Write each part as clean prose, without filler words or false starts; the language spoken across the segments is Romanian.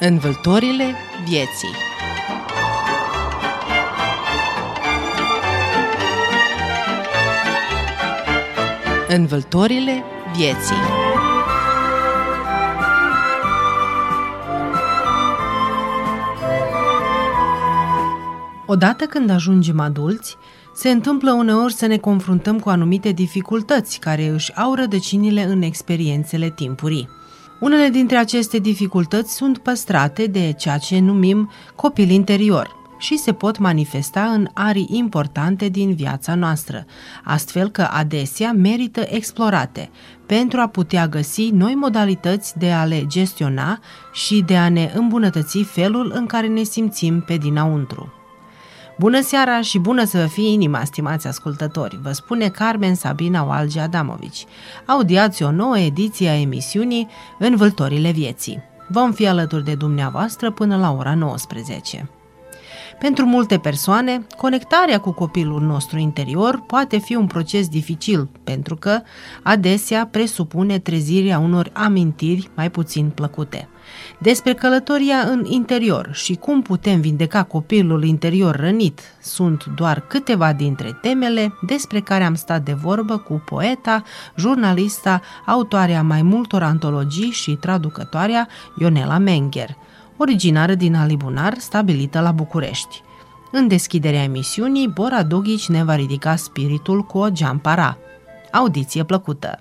În vâltorile vieții. În vâltorile vieții. Odată când ajungem adulți, se întâmplă uneori să ne confruntăm cu anumite dificultăți care își au rădăcinile în experiențele timpurii. Unele dintre aceste dificultăți sunt păstrate de ceea ce numim copil interior și se pot manifesta în arii importante din viața noastră, astfel că adesea merită explorate pentru a putea găsi noi modalități de a le gestiona și de a ne îmbunătăți felul în care ne simțim pe dinăuntru. Bună seara și bună să vă fie inima, stimați ascultători! Vă spune Carmen Sabina Oalge Adamovici. Audiați o nouă ediție a emisiunii În vâltorile vieții. Vom fi alături de dumneavoastră până la ora 19. Pentru multe persoane, conectarea cu copilul nostru interior poate fi un proces dificil, pentru că adesea presupune trezirea unor amintiri mai puțin plăcute. Despre călătoria în interior și cum putem vindeca copilul interior rănit sunt doar câteva dintre temele despre care am stat de vorbă cu poeta, jurnalista, autoarea mai multor antologii și traducătoarea Ionela Mengher, originară din Alibunar, stabilită la București. În deschiderea emisiunii, Bora Dugici ne va ridica spiritul cu o geampara. Audiție plăcută!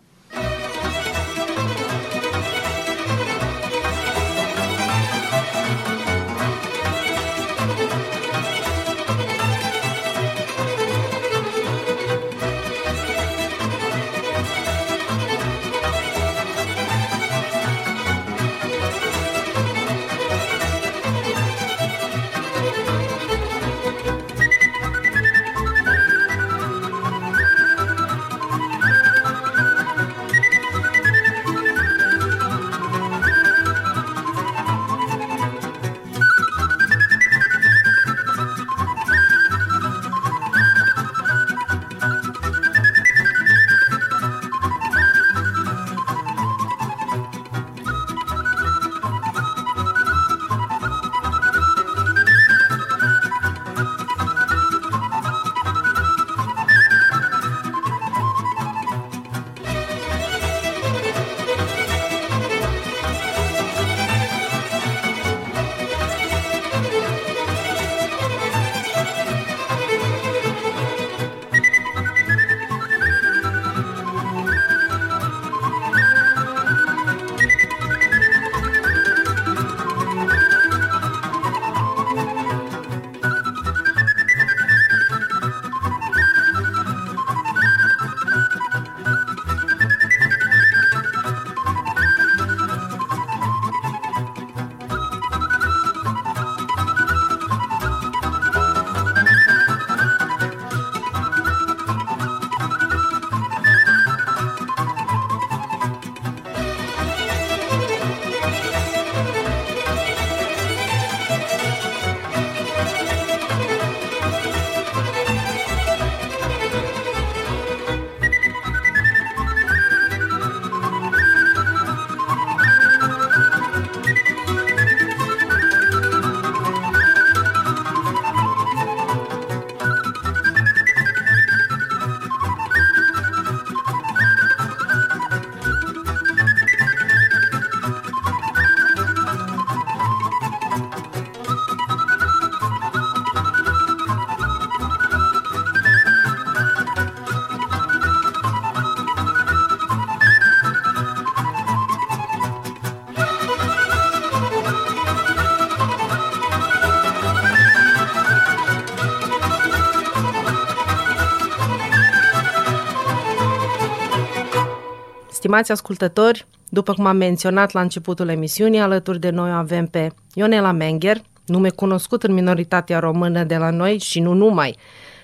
Stimați ascultători, după cum am menționat la începutul emisiunii, alături de noi avem pe Ionela Mengher, nume cunoscut în minoritatea română de la noi și nu numai,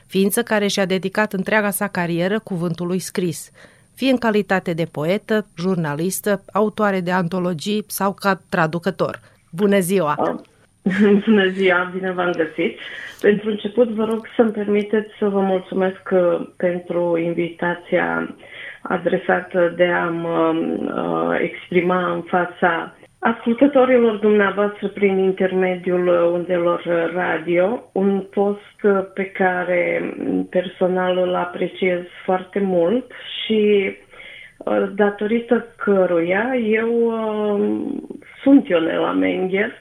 ființă care și-a dedicat întreaga sa carieră cuvântului scris, fie în calitate de poetă, jurnalistă, autoare de antologii sau ca traducător. Bună ziua! Bună ziua, bine v-am găsit! Pentru început vă rog să-mi permiteți să vă mulțumesc pentru invitația adresată de a mă exprima în fața Ascultătorilor dumneavoastră prin intermediul undelor radio, un post pe care personal îl apreciez foarte mult și datorită căruia eu sunt Ionela Mengher,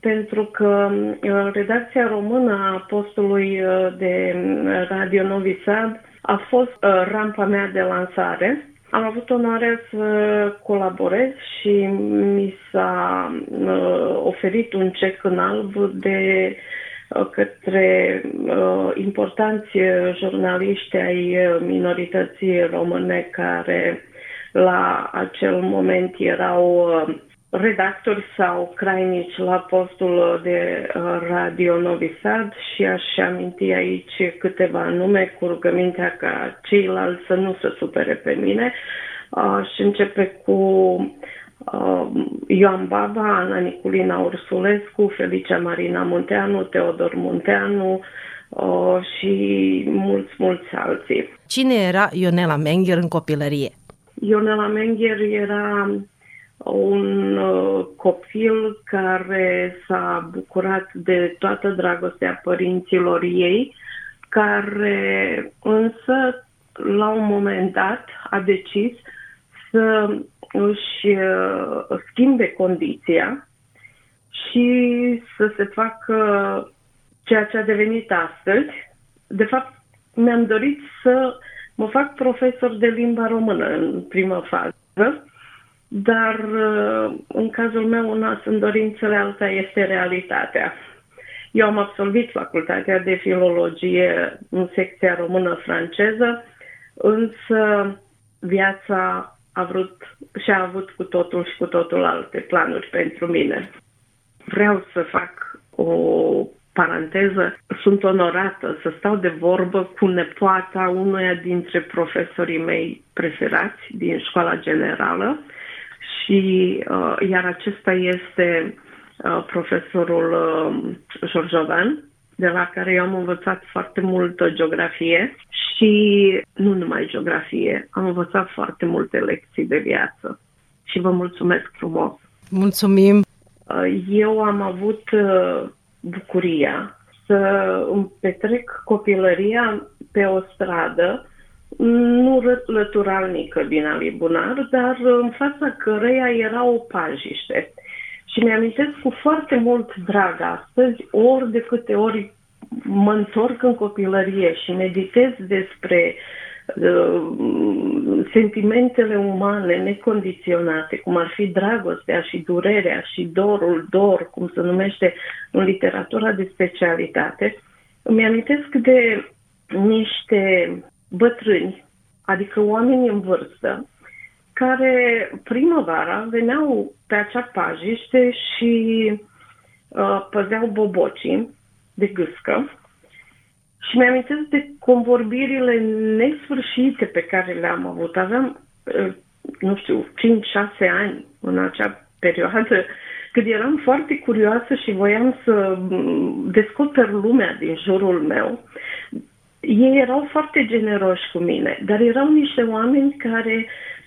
pentru că redacția română a postului de Radio Novi Sad a fost rampa mea de lansare. Am avut onoarea să colaborez și mi s-a oferit un cec în alb de către importanți jurnaliști ai minorității române care la acel moment erau redactori sau crainici la postul de Radio Novi Sad și aș aminti aici câteva nume cu rugămintea ca ceilalți să nu se supere pe mine. Și începe cu Ioan Baba, Ana Niculina Ursulescu, Felicia Marina Munteanu, Teodor Munteanu și mulți alții. Cine era Ionela Mengher în copilărie? Ionela Mengher era un copil care s-a bucurat de toată dragostea părinților ei, care însă la un moment dat a decis să își schimbe condiția și să se facă ceea ce a devenit astăzi. De fapt, mi-am dorit să mă fac profesor de limba română în prima fază, dar în cazul meu una sunt dorințele, alta este realitatea. Eu am absolvit facultatea de filologie în secția română-franceză, însă viața a vrut și a avut cu totul și cu totul alte planuri pentru mine. Vreau să fac o paranteză. Sunt onorată să stau de vorbă cu nepoata unuia dintre profesorii mei preferați din școala generală, și iar acesta este profesorul Jorjovan, de la care eu am învățat foarte multă geografie și nu numai geografie, am învățat foarte multe lecții de viață și vă mulțumesc frumos. Mulțumim! Eu am avut bucuria să îmi petrec copilăria pe o stradă nu lăturalnică din Alibunar, dar în fața căreia erau pajiște. Și mi-amintesc cu foarte mult drag astăzi, ori de câte ori mă întorc în copilărie și meditez despre sentimentele umane necondiționate, cum ar fi dragostea și durerea și dor, cum se numește în literatura de specialitate, îmi amintesc de niște bătrâni, adică oameni în vârstă, care primăvara veneau pe acea pajiște și păzeau bobocii de gâscă. Și mi-amintesc de convorbirile nesfârșite pe care le-am avut. Aveam, nu știu, 5-6 ani în acea perioadă, când eram foarte curioasă și voiam să descoper lumea din jurul meu. Ei erau foarte generoși cu mine, dar erau niște oameni care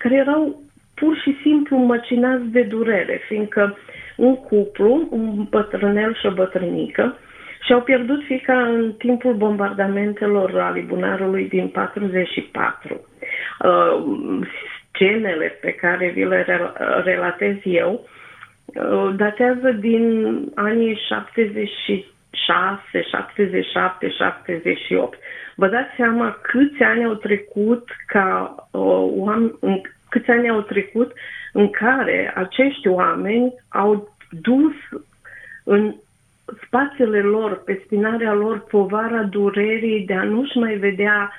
erau pur și simplu măcinați de durere, fiindcă un cuplu, un bătrânel și o bătrânică, și-au pierdut fiica în timpul bombardamentelor Alibunarului din 1944. Scenele pe care vi le relatez eu datează din anii 76, 77, 78. Vă dați seama câți ani au trecut în care acești oameni au dus în spațiile lor, pe spinarea lor, povara durerii de a nu-și mai vedea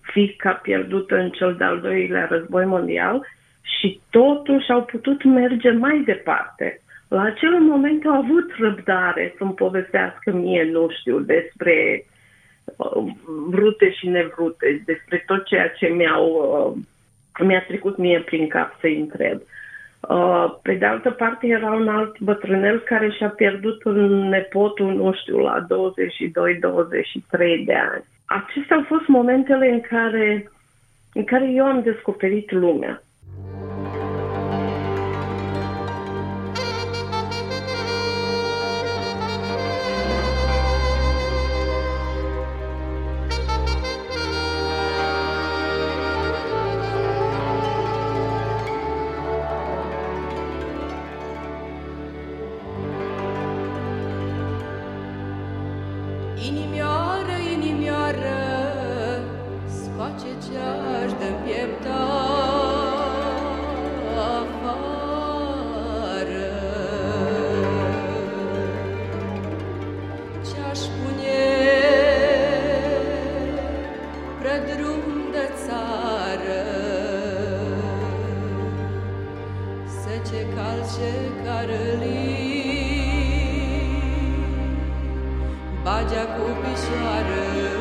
fiica pierdută în cel de-al doilea război mondial și totuși au putut merge mai departe. La acel moment au avut răbdare să-mi povestească mie, nu știu, despre vrute și nevrute, despre tot ceea ce mi-a trecut mie prin cap să-i întreb. Pe de altă parte era un alt bătrânel care și-a pierdut un nepotul, nu știu, la 22-23 de ani. Acestea au fost momentele în care eu am descoperit lumea. prădrum de țară, sece calce carălii, bagea cu pișoarălii.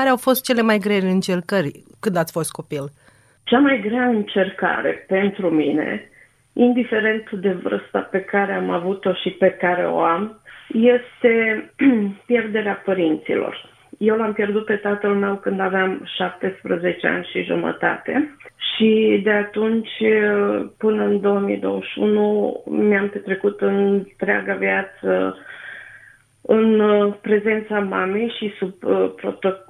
Care au fost cele mai grele încercări când ați fost copil? Cea mai grea încercare pentru mine, indiferent de vârsta pe care am avut-o și pe care o am, este pierderea părinților. Eu l-am pierdut pe tatăl meu când aveam 17 ani și jumătate și de atunci până în 2021 mi-am petrecut întreaga viață în prezența mamei și sub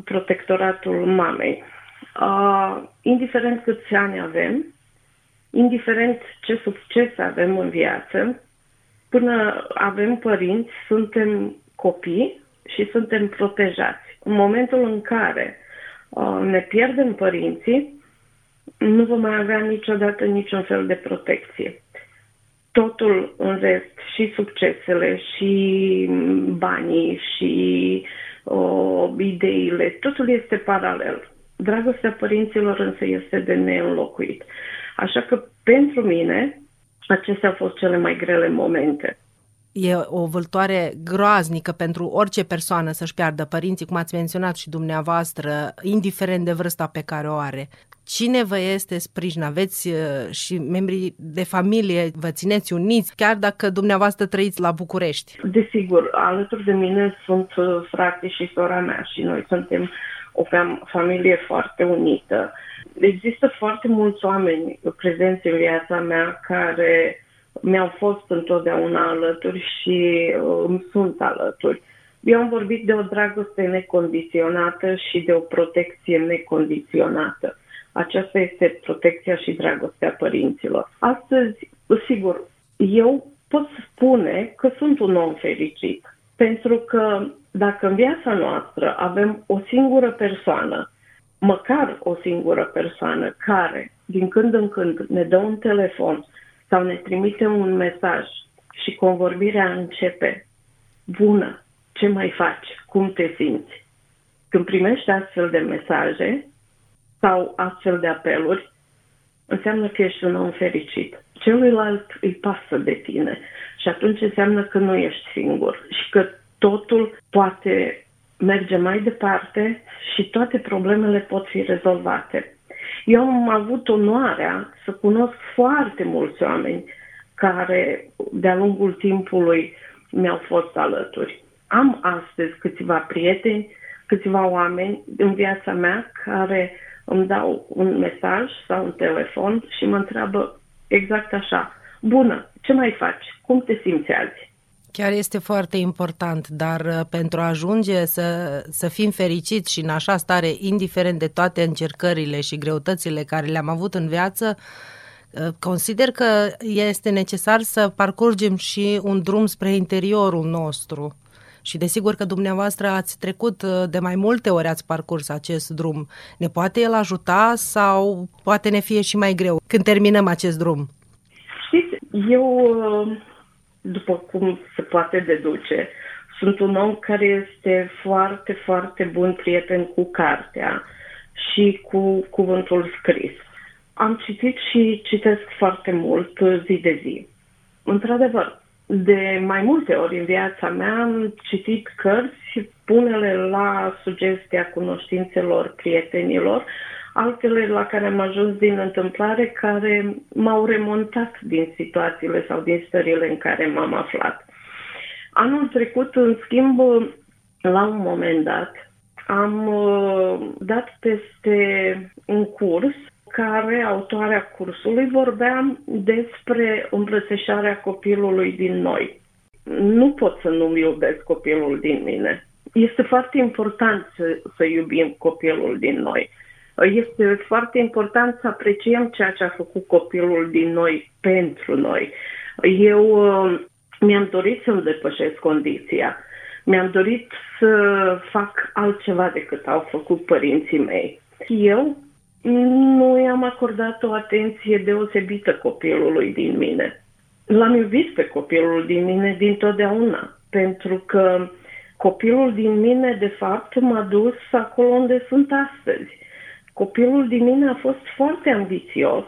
protectoratul mamei. Indiferent câți ani avem, indiferent ce succes avem în viață, până avem părinți, suntem copii și suntem protejați. În momentul în care ne pierdem părinții, nu vom mai avea niciodată niciun fel de protecție. Totul în rest, și succesele, și banii, și ideile, totul este paralel. Dragostea părinților însă este de neînlocuit. Așa că pentru mine acestea au fost cele mai grele momente. E o vâltoare groaznică pentru orice persoană să-și piardă părinții, cum ați menționat și dumneavoastră, indiferent de vârsta pe care o are. Cine vă este sprijin? Aveți și membrii de familie, vă țineți uniți, chiar dacă dumneavoastră trăiți la București? Desigur, alături de mine sunt frate și sora mea și noi suntem o familie foarte unită. Există foarte mulți oameni prezenți în viața mea care mi-au fost întotdeauna alături și îmi sunt alături. Eu am vorbit de o dragoste necondiționată și de o protecție necondiționată. Aceasta este protecția și dragostea părinților. Astăzi, sigur, eu pot spune că sunt un om fericit, pentru că dacă în viața noastră avem o singură persoană, măcar o singură persoană care din când în când ne dă un telefon sau ne trimite un mesaj și convorbirea începe, bună, ce mai faci, cum te simți? Când primești astfel de mesaje sau astfel de apeluri, înseamnă că ești un om fericit. Celuilalt îi pasă de tine și atunci înseamnă că nu ești singur și că totul poate merge mai departe și toate problemele pot fi rezolvate. Eu am avut onoarea să cunosc foarte mulți oameni care de-a lungul timpului mi-au fost alături. Am astăzi câțiva prieteni, câțiva oameni în viața mea care îmi dau un mesaj sau un telefon și mă întreabă exact așa, bună, ce mai faci? Cum te simți azi? Chiar este foarte important, dar pentru a ajunge să fim fericiți și în așa stare, indiferent de toate încercările și greutățile care le-am avut în viață, consider că este necesar să parcurgem și un drum spre interiorul nostru. Și desigur că dumneavoastră ați trecut de mai multe ori, ați parcurs acest drum. Ne poate el ajuta sau poate ne fie și mai greu când terminăm acest drum? Știți, eu, după cum se poate deduce, sunt un om care este foarte, foarte bun prieten cu cartea și cu cuvântul scris. Am citit și citesc foarte mult zi de zi. Într-adevăr, de mai multe ori în viața mea am citit cărți, unele la sugestia cunoștințelor prietenilor, altele la care am ajuns din întâmplare, care m-au remontat din situațiile sau din stările în care m-am aflat. Anul trecut, în schimb, la un moment dat, am dat peste un curs care autoarea cursului vorbea despre îmbrățișarea copilului din noi. Nu pot să nu-mi iubesc copilul din mine. Este foarte important să iubim copilul din noi. Este foarte important să apreciem ceea ce a făcut copilul din noi pentru noi. Eu mi-am dorit să-mi depășesc condiția. Mi-am dorit să fac altceva decât au făcut părinții mei. Eu nu i-am acordat o atenție deosebită copilului din mine. L-am iubit pe copilul din mine dintotdeauna, pentru că copilul din mine, de fapt, m-a dus acolo unde sunt astăzi. Copilul din mine a fost foarte ambițios,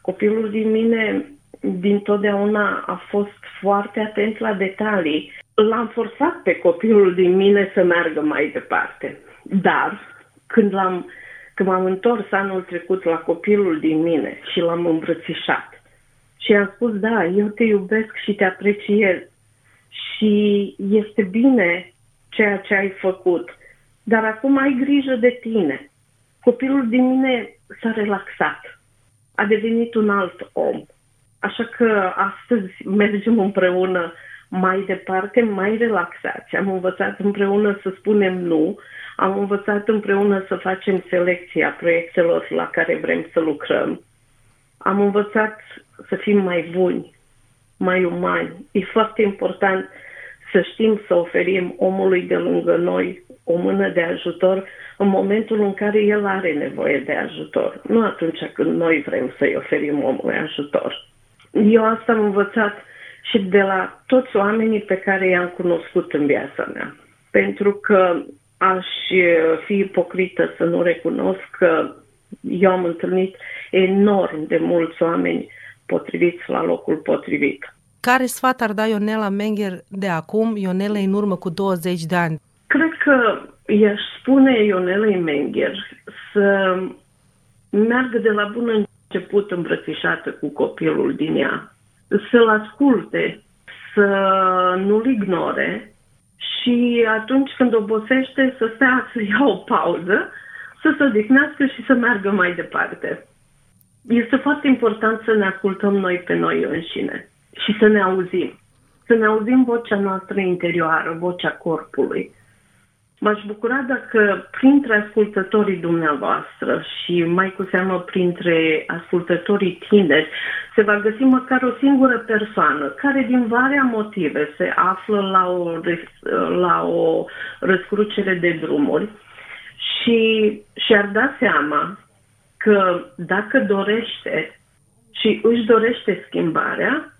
copilul din mine dintotdeauna a fost foarte atent la detalii. L-am forțat pe copilul din mine să meargă mai departe. Dar când m-am întors anul trecut la copilul din mine și l-am îmbrățișat și i-am spus, da, eu te iubesc și te apreciez și este bine ceea ce ai făcut, dar acum ai grijă de tine. Copilul din mine s-a relaxat, a devenit un alt om. Așa că astăzi mergem împreună mai departe, mai relaxați. Am învățat împreună să spunem nu, am învățat împreună să facem selecția proiectelor la care vrem să lucrăm. Am învățat să fim mai buni, mai umani. E foarte important să știm să oferim omului de lângă noi o mână de ajutor în momentul în care el are nevoie de ajutor, nu atunci când noi vrem să-i oferim omului ajutor. Eu asta am învățat și de la toți oamenii pe care i-am cunoscut în viața mea, pentru că aș fi ipocrită să nu recunosc că eu am întâlnit enorm de mulți oameni potriviți la locul potrivit. Care sfat ar da Ionela Mengher de acum, Ionelei în urmă cu 20 de ani? Cred că i-aș spune Ionelei Mengher să meargă de la bun început îmbrățișată cu copilul din ea, să-l asculte, să nu-l ignore și atunci când obosește să stea să ia o pauză, să se odihnească și să meargă mai departe. Este foarte important să ne ascultăm noi pe noi înșine și să ne auzim. să ne auzim vocea noastră interioară, vocea corpului. M-aș bucura dacă printre ascultătorii dumneavoastră și mai cu seamă printre ascultătorii tineri se va găsi măcar o singură persoană care din varia motive se află la o răscrucere de drumuri și ar da seama că dacă dorește și își dorește schimbarea,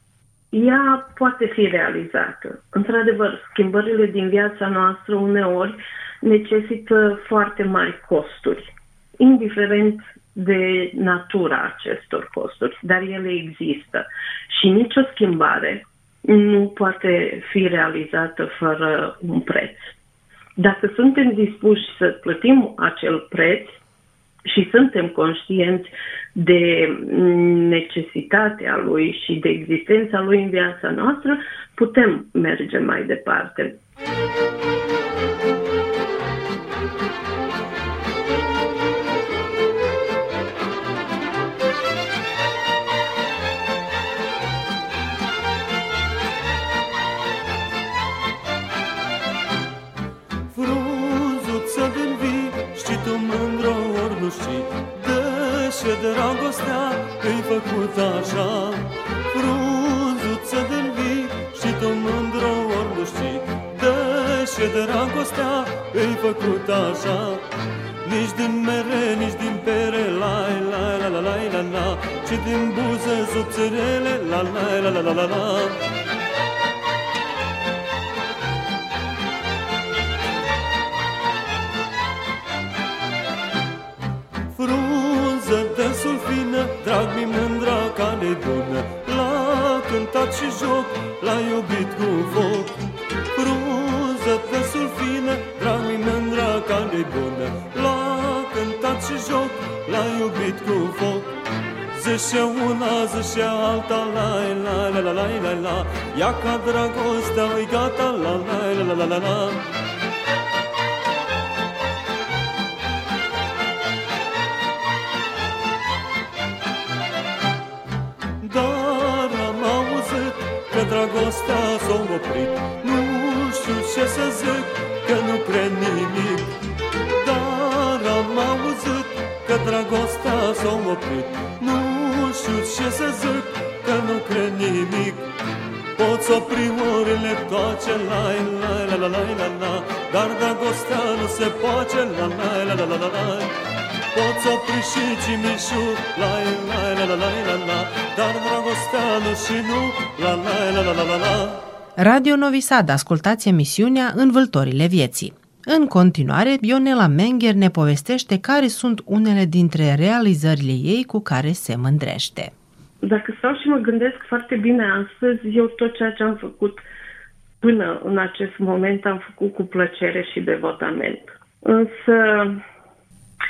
ea poate fi realizată. Într-adevăr, schimbările din viața noastră uneori necesită foarte mari costuri, indiferent de natura acestor costuri, dar ele există. Și nicio schimbare nu poate fi realizată fără un preț. Dacă suntem dispuși să plătim acel preț și suntem conștienți de necesitatea lui și de existența lui în viața noastră, putem merge mai departe. Și de dragostea îi făcut așa, frunzuță de-n vii și tu mândră ori nu știi. Și de dragostea îi făcut așa, nici din mere, nici din pere, la la la la la la la, ci din buze subțirele, la la la la la la la. Drag mi mândra ca nebună, l-a cântat și joc, l-a iubit cu foc. Frunză-te sulfină, drag mi mândra ca nebună, l-a cântat și joc, l-a iubit cu foc. Zășe una, zășe alta, la-i la-i la-i la-i la-i la, ia ca dragostea lui gata, la-i la-i la-i la-i la. Dragostea s-a oprit, nu știu ce să zic, că nu cred nimic. Dar am auzit că dragostea s-a oprit, nu știu ce să zic, că nu cred nimic. Poți opri orile toate, la la la la la la la, dar dragostea nu se poate, la la la la la la. Poți opri și cimișul, la la la la la la, dar dragostea nu și nu, la la la la la la. Radio Novi Sad, ascultați emisiunea Învâltorile vieții. În continuare, Ionela Mengher ne povestește care sunt unele dintre realizările ei cu care se mândrește. Dacă stau și mă gândesc foarte bine astăzi, eu tot ceea ce am făcut până în acest moment am făcut cu plăcere și devotament. Însă,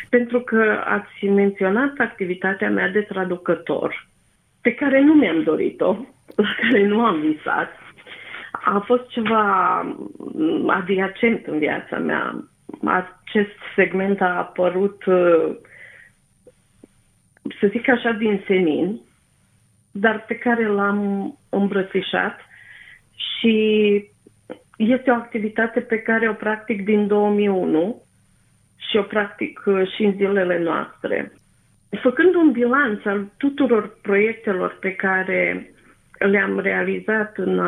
pentru că ați menționat activitatea mea de traducător, pe care nu mi-am dorit-o, la care nu am visat, a fost ceva adiacent în viața mea. Acest segment a apărut, să zic așa, din senin, dar pe care l-am îmbrățișat și este o activitate pe care o practic din 2001 și o practic și în zilele noastre. Făcând un bilanț al tuturor proiectelor pe care le-am realizat în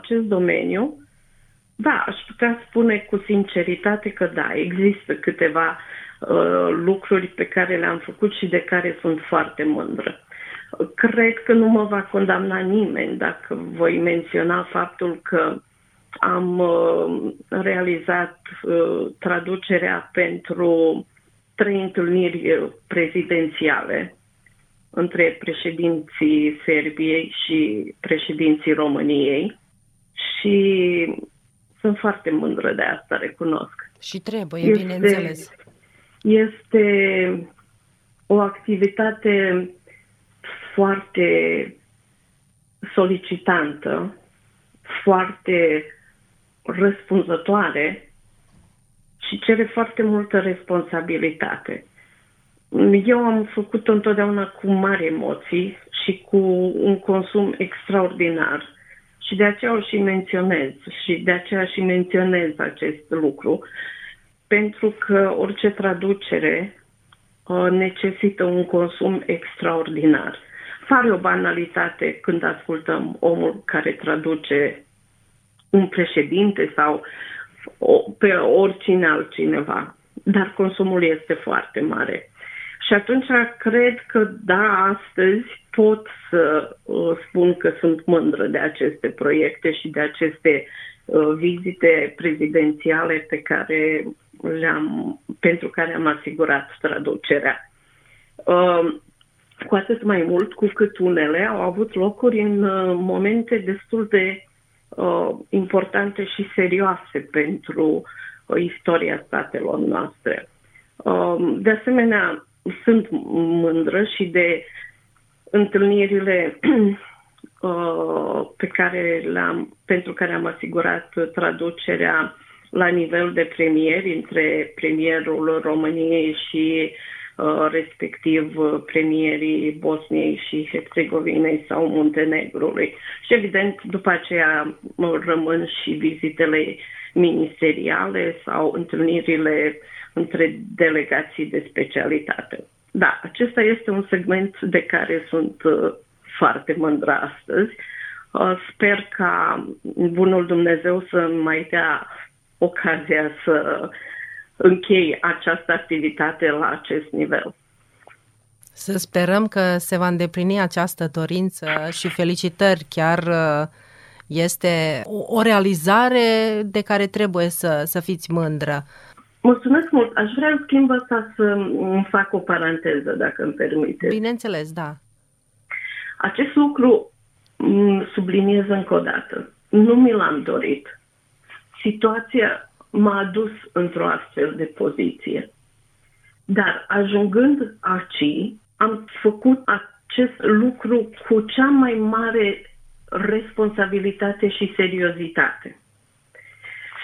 acest domeniu, da, aș putea spune cu sinceritate că da, există câteva lucruri pe care le-am făcut și de care sunt foarte mândră. Cred că nu mă va condamna nimeni dacă voi menționa faptul că am realizat traducerea pentru 3 întâlniri prezidențiale între președinții Serbiei și președinții României și sunt foarte mândră de asta, recunosc. Și trebuie, bineînțeles. Este o activitate foarte solicitantă, foarte răspunzătoare și cere foarte multă responsabilitate. Eu am făcut-o întotdeauna cu mari emoții și cu un consum extraordinar Și de aceea o și menționez. Și de aceea și menționez acest lucru. Pentru că orice traducere necesită un consum extraordinar. Pare o banalitate când ascultăm omul care traduce un președinte sau pe oricine altcineva. Dar consumul este foarte mare. Și atunci cred că da, astăzi pot să spun că sunt mândră de aceste proiecte și de aceste vizite prezidențiale pe care pentru care am asigurat traducerea. Cu atât mai mult cu cât unele au avut locuri în momente destul de importante și serioase pentru istoria statelor noastre. De asemenea, sunt mândră și de întâlnirile pe care pentru care am asigurat traducerea la nivel de premieri, între premierul României și respectiv premierii Bosniei și Herțegovinei sau Muntenegrului. Și evident, după aceea rămân și vizitele ministeriale sau întâlnirile între delegații de specialitate. Da, acesta este un segment de care sunt foarte mândră astăzi. Sper ca bunul Dumnezeu să mai dea ocazia să închei această activitate la acest nivel. Să sperăm că se va îndeplini această dorință și felicitări, chiar este o realizare de care trebuie să fiți mândră. Mulțumesc mult! Aș vrea în schimb asta să fac o paranteză, dacă îmi permiteți. Bineînțeles, da. Acest lucru subliniez încă o dată. Nu mi l-am dorit. Situația m-a adus într-o astfel de poziție. Dar ajungând aici, am făcut acest lucru cu cea mai mare responsabilitate și seriozitate.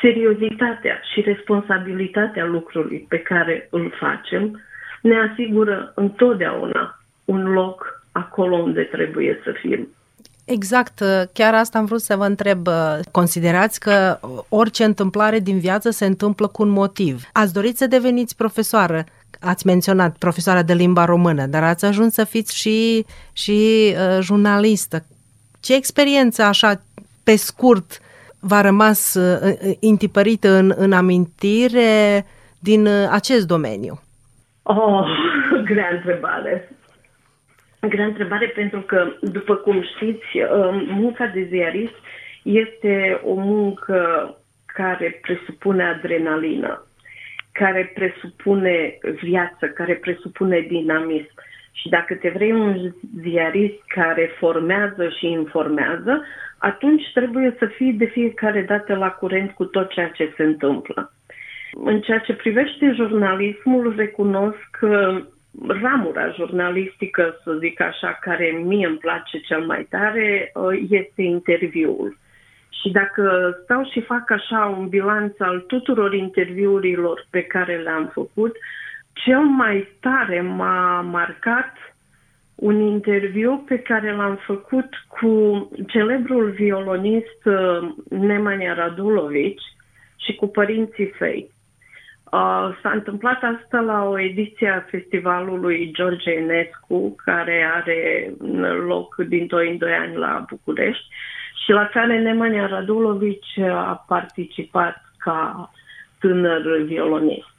Seriozitatea și responsabilitatea lucrului pe care îl facem ne asigură întotdeauna un loc acolo unde trebuie să fim. Exact, chiar asta am vrut să vă întreb. Considerați că orice întâmplare din viață se întâmplă cu un motiv. Ați dorit să deveniți profesoară, ați menționat profesoara de limba română, dar ați ajuns să fiți și jurnalistă. Ce experiență așa, pe scurt, v-a rămas întipărită în amintire din acest domeniu? Oh, grea întrebare! Grea întrebare pentru că, după cum știți, munca de ziarist este o muncă care presupune adrenalină, care presupune viață, care presupune dinamism. Și dacă te vrei un ziarist care formează și informează, atunci trebuie să fii de fiecare dată la curent cu tot ceea ce se întâmplă. În ceea ce privește jurnalismul, recunosc că ramura jurnalistică, să zic așa, care mie îmi place cel mai tare, este interviul. Și dacă stau și fac așa un bilanț al tuturor interviurilor pe care le-am făcut, cel mai tare m-a marcat un interviu pe care l-am făcut cu celebrul violonist Nemanja Radulovic și cu părinții săi. S-a întâmplat asta la o ediție a festivalului George Enescu, care are loc din 2 în 2 ani la București și la care Nemanja Radulovic a participat ca tânăr violonist.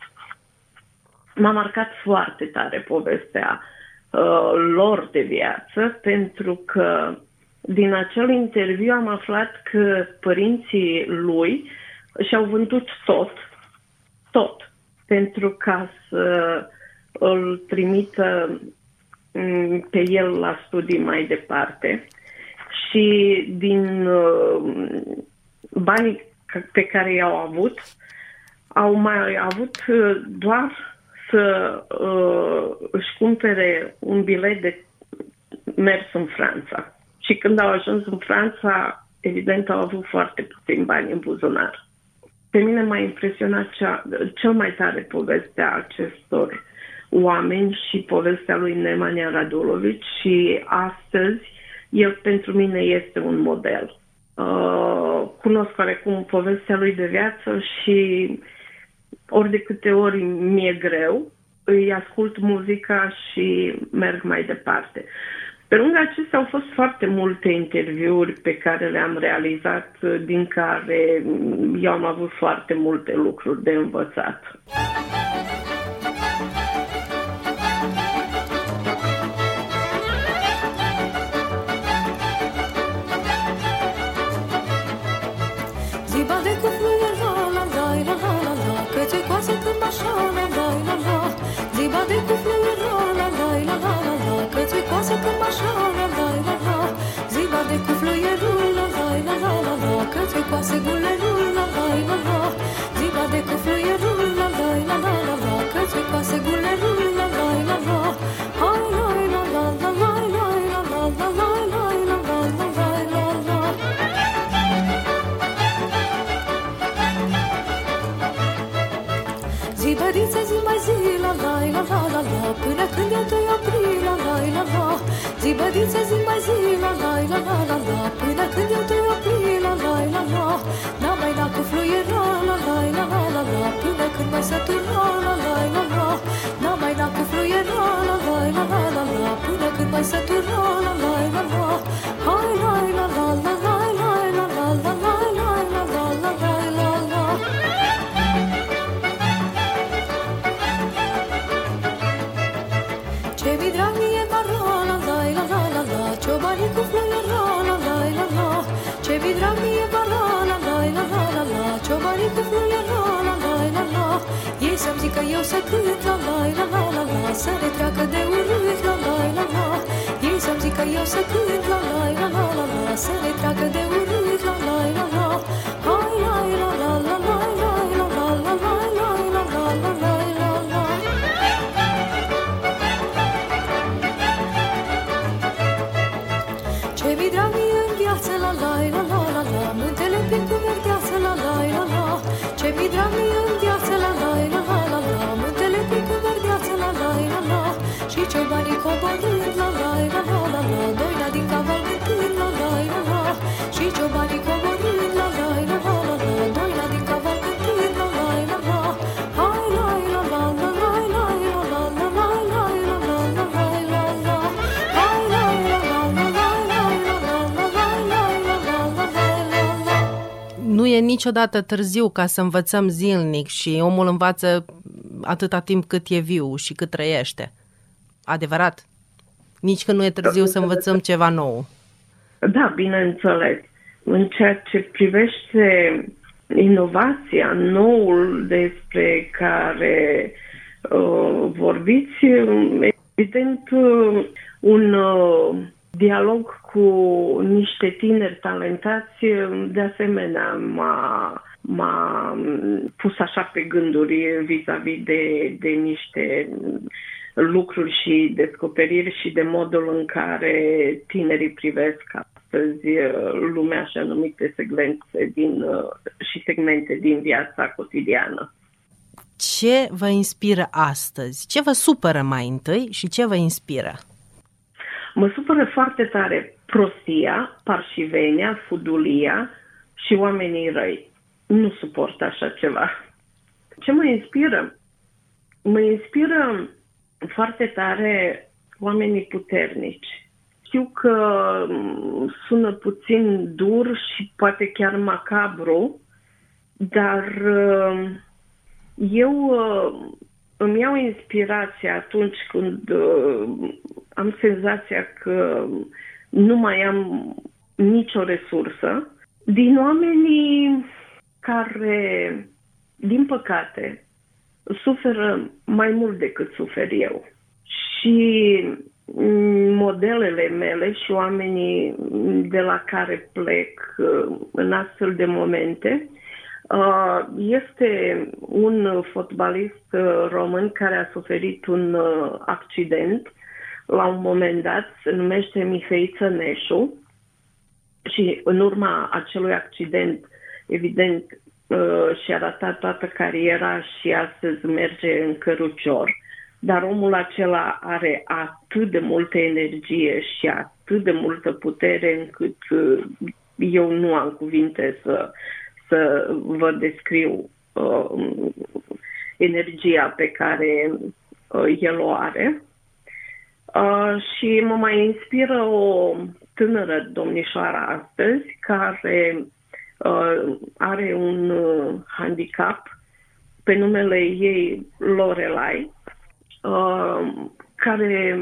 M-a marcat foarte tare povestea lor de viață, pentru că din acel interviu am aflat că părinții lui și-au vândut tot, pentru ca să îl trimită pe el la studii mai departe și din banii pe care i-au avut, au mai avut doar să își cumpere un bilet de mers în Franța. Și când au ajuns în Franța, evident, au avut foarte puțin bani în buzunar. Pe mine m-a impresionat cel mai tare povestea acestor oameni și povestea lui Nemanja Radulovic și astăzi el pentru mine este un model. Cunosc oarecum povestea lui de viață și ori de câte ori mi-e greu, îi ascult muzica și merg mai departe. Pe lângă acestea au fost foarte multe interviuri pe care le-am realizat, din care eu am avut foarte multe lucruri de învățat. Niciodată târziu ca să învățăm zilnic și omul învață atâta timp cât e viu și cât trăiește. Adevărat? Nici când nu e târziu să învățăm ceva nou. Da, bineînțeles. În ceea ce privește inovația, noul despre care vorbiți, evident un dialog cu niște tineri talentați, de asemenea, m-a pus așa pe gânduri vis-a-vis de niște lucruri și descoperiri și de modul în care tinerii privesc astăzi lumea, așa numite segmente din viața cotidiană. Ce vă inspiră astăzi? Ce vă supără mai întâi și ce vă inspiră? Mă supără foarte tare prostia, parșivenia, fudulia și oamenii răi. Nu suport așa ceva. Ce mă inspiră? Mă inspiră foarte tare oamenii puternici. Știu că sună puțin dur și poate chiar macabru, dar eu îmi iau inspirația atunci când am senzația că nu mai am nicio resursă, din oamenii care, din păcate, suferă mai mult decât sufer eu. Și modelele mele și oamenii de la care plec în astfel de momente, este un fotbalist român care a suferit un accident la un moment dat, se numește Mihăiță Neșu, și în urma acelui accident, evident, și-a ratat toată cariera și astăzi merge în cărucior. Dar omul acela are atât de multă energie și atât de multă putere încât eu nu am cuvinte să vă descriu energia pe care el o are. Și mă mai inspiră o tânără domnișoară astăzi care are un handicap pe numele ei Lorelai, care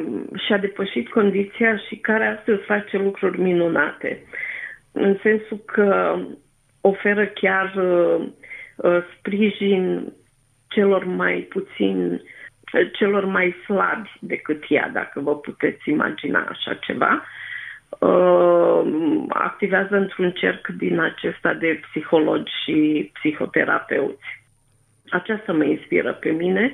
și-a depășit condiția și care astăzi face lucruri minunate. În sensul că oferă chiar sprijin celor mai slabi decât ea, dacă vă puteți imagina așa ceva. Activează într-un cerc din acesta de psihologi și psihoterapeuți. Aceasta mă inspiră pe mine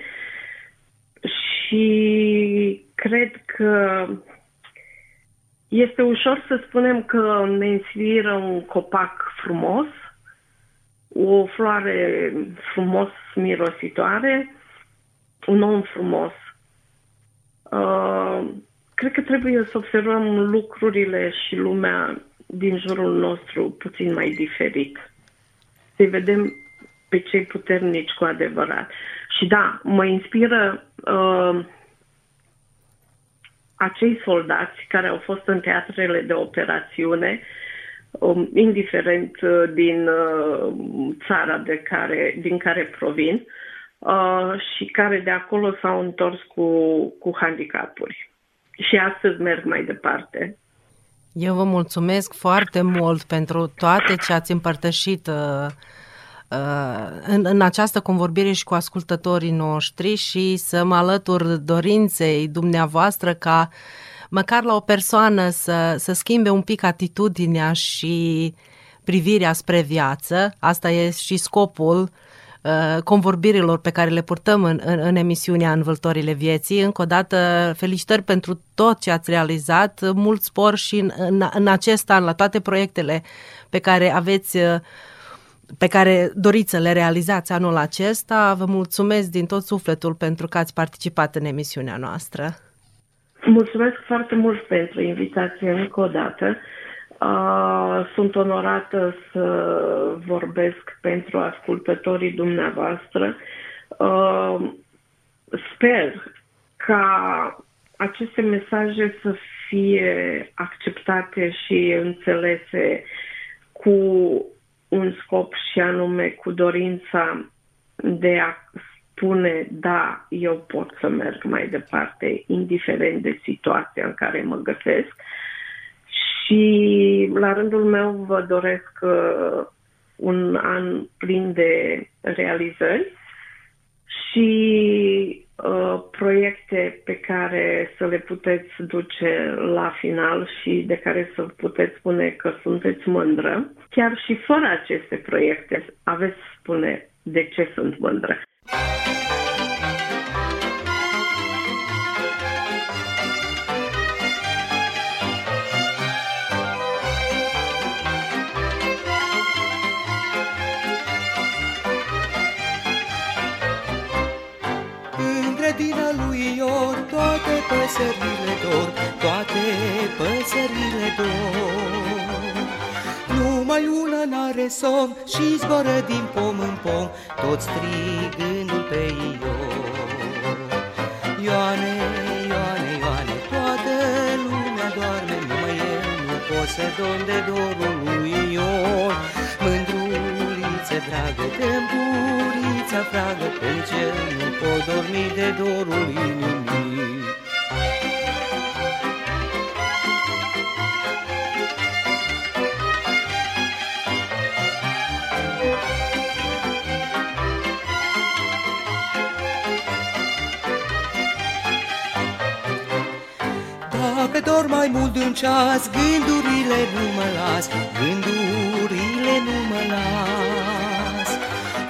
și cred că este ușor să spunem că ne inspiră un copac frumos, o floare frumos mirositoare, un om frumos. Cred că trebuie să observăm lucrurile și lumea din jurul nostru puțin mai diferit. Să vedem pe cei puternici cu adevărat. Și da, mă inspiră acei soldați care au fost în teatrele de operațiune, indiferent din țara din care provin, și care de acolo s-au întors cu handicapuri. Și astăzi merg mai departe. Eu vă mulțumesc foarte mult pentru toate ce ați împărtășit în această convorbire și cu ascultătorii noștri și să mă alătur dorinței dumneavoastră ca măcar la o persoană să schimbe un pic atitudinea și privirea spre viață. Asta e și scopul convorbirilor pe care le purtăm în emisiunea Învâltorile Vieții. Încă o dată, felicitări pentru tot ce ați realizat, mult spor și în acest an, la toate proiectele pe care doriți să le realizați anul acesta. Vă mulțumesc din tot sufletul pentru că ați participat în emisiunea noastră. Mulțumesc foarte mult pentru invitație încă o dată. Sunt onorată să vorbesc pentru ascultătorii dumneavoastră. Sper ca aceste mesaje să fie acceptate și înțelese cu un scop și anume cu dorința de a spune da, eu pot să merg mai departe, indiferent de situația în care mă găsesc. Și la rândul meu vă doresc un an plin de realizări și proiecte pe care să le puteți duce la final și de care să puteți spune că sunteți mândră. Chiar și fără aceste proiecte aveți spune de ce sunt mândră. Păsările dor, toate păsările dor. Numai una n-are somn și zboară din pom în pom, tot strigându-l pe Ion. Ioane, Ioane, Ioane, toată lumea doarme, numai el nu pot să dorm de dorul lui Ion. Mândruliță dragă, temburița fragă, pe cel nu pot dormi de dorul inimii. Dacă dor mai mult de un ceas, gândurile nu mă las, gândurile nu mă las.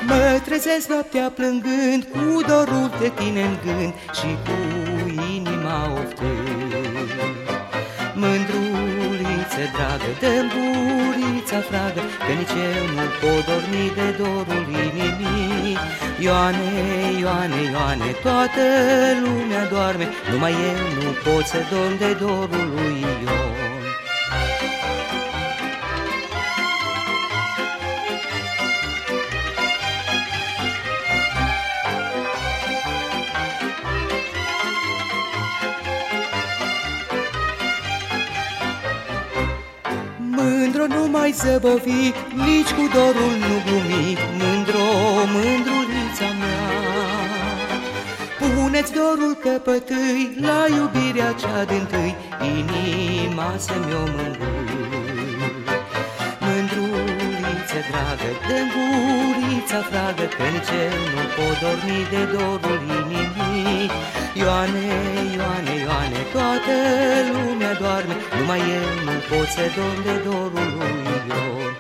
Mă trezesc noaptea plângând, cu dorul de tine în gând și cu inima oftând. Mândruliță dragă, dă-mi burița fragă, că nici eu nu pot dormi de dorul inimii. Ioane, Ioane, Ioane, toată lumea doarme, numai eu nu pot să dorm de dorul lui Ion. nu mai zăbovi, nici cu dorul nu glumi, mândro, mândrulița mea. Puneți dorul căpătâi la iubirea cea din-tâi, inima să-mi o mângâi. Mândruliță dragă, dă-mi gurița fragă, când cel nu pot dormi de dorul inimii. Ioane, Ioane, Ioane, toată lumea doarme, numai eu nu pot să dorm de dorul lui Ion.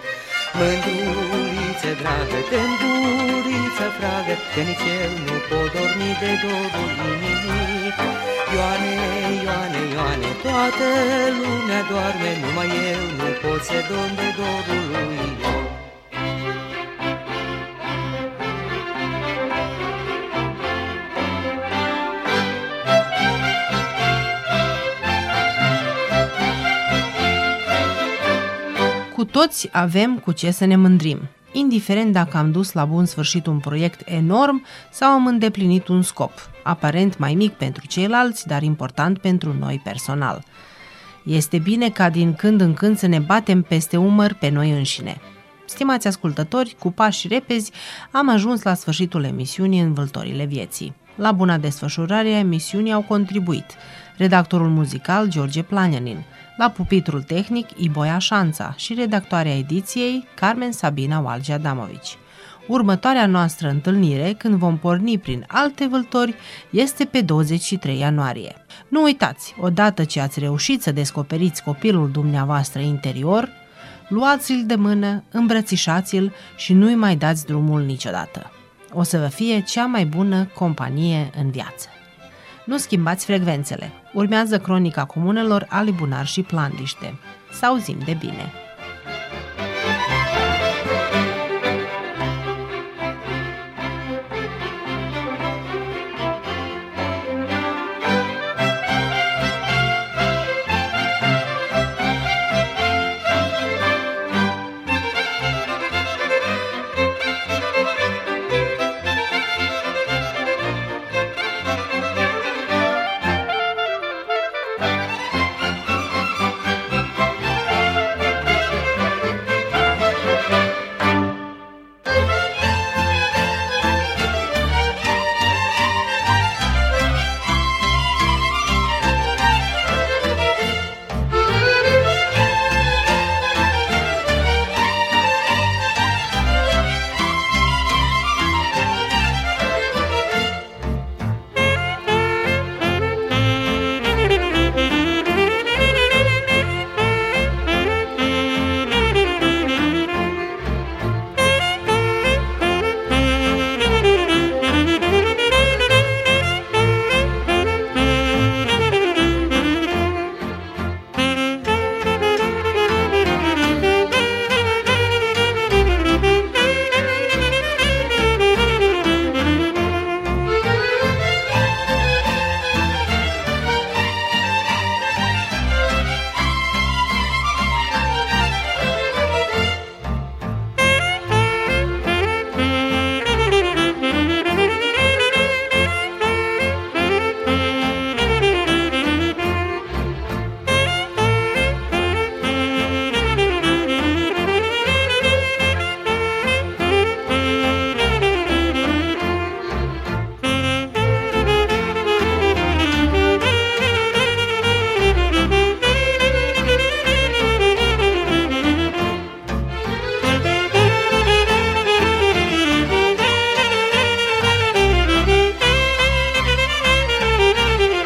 Mândruliță dragă, te-mi gurița fragă, că nici eu nu pot dormi de dorul inimii. Ioane, Ioane, Ioane, toată lumea doarme, numai eu nu pot să dorm de dorul lui Ion. Cu toți avem cu ce să ne mândrim, indiferent dacă am dus la bun sfârșit un proiect enorm sau am îndeplinit un scop, aparent mai mic pentru ceilalți, dar important pentru noi personal. Este bine ca din când în când să ne batem peste umăr pe noi înșine. Stimați ascultători, cu pași repezi am ajuns la sfârșitul emisiunii Învâltorile Vieții. La buna desfășurare a emisiunii au contribuit redactorul muzical George Planenin, la pupitrul tehnic Iboia Șanța și redactoarea ediției Carmen Sabina Oalge Adamovici. Următoarea noastră întâlnire, când vom porni prin alte vâltori, este pe 23 ianuarie. Nu uitați, odată ce ați reușit să descoperiți copilul dumneavoastră interior, luați-l de mână, îmbrățișați-l și nu-i mai dați drumul niciodată. O să vă fie cea mai bună companie în viață. Nu schimbați frecvențele. Urmează cronica comunelor Alibunar și Plandiște. S-auzim de bine!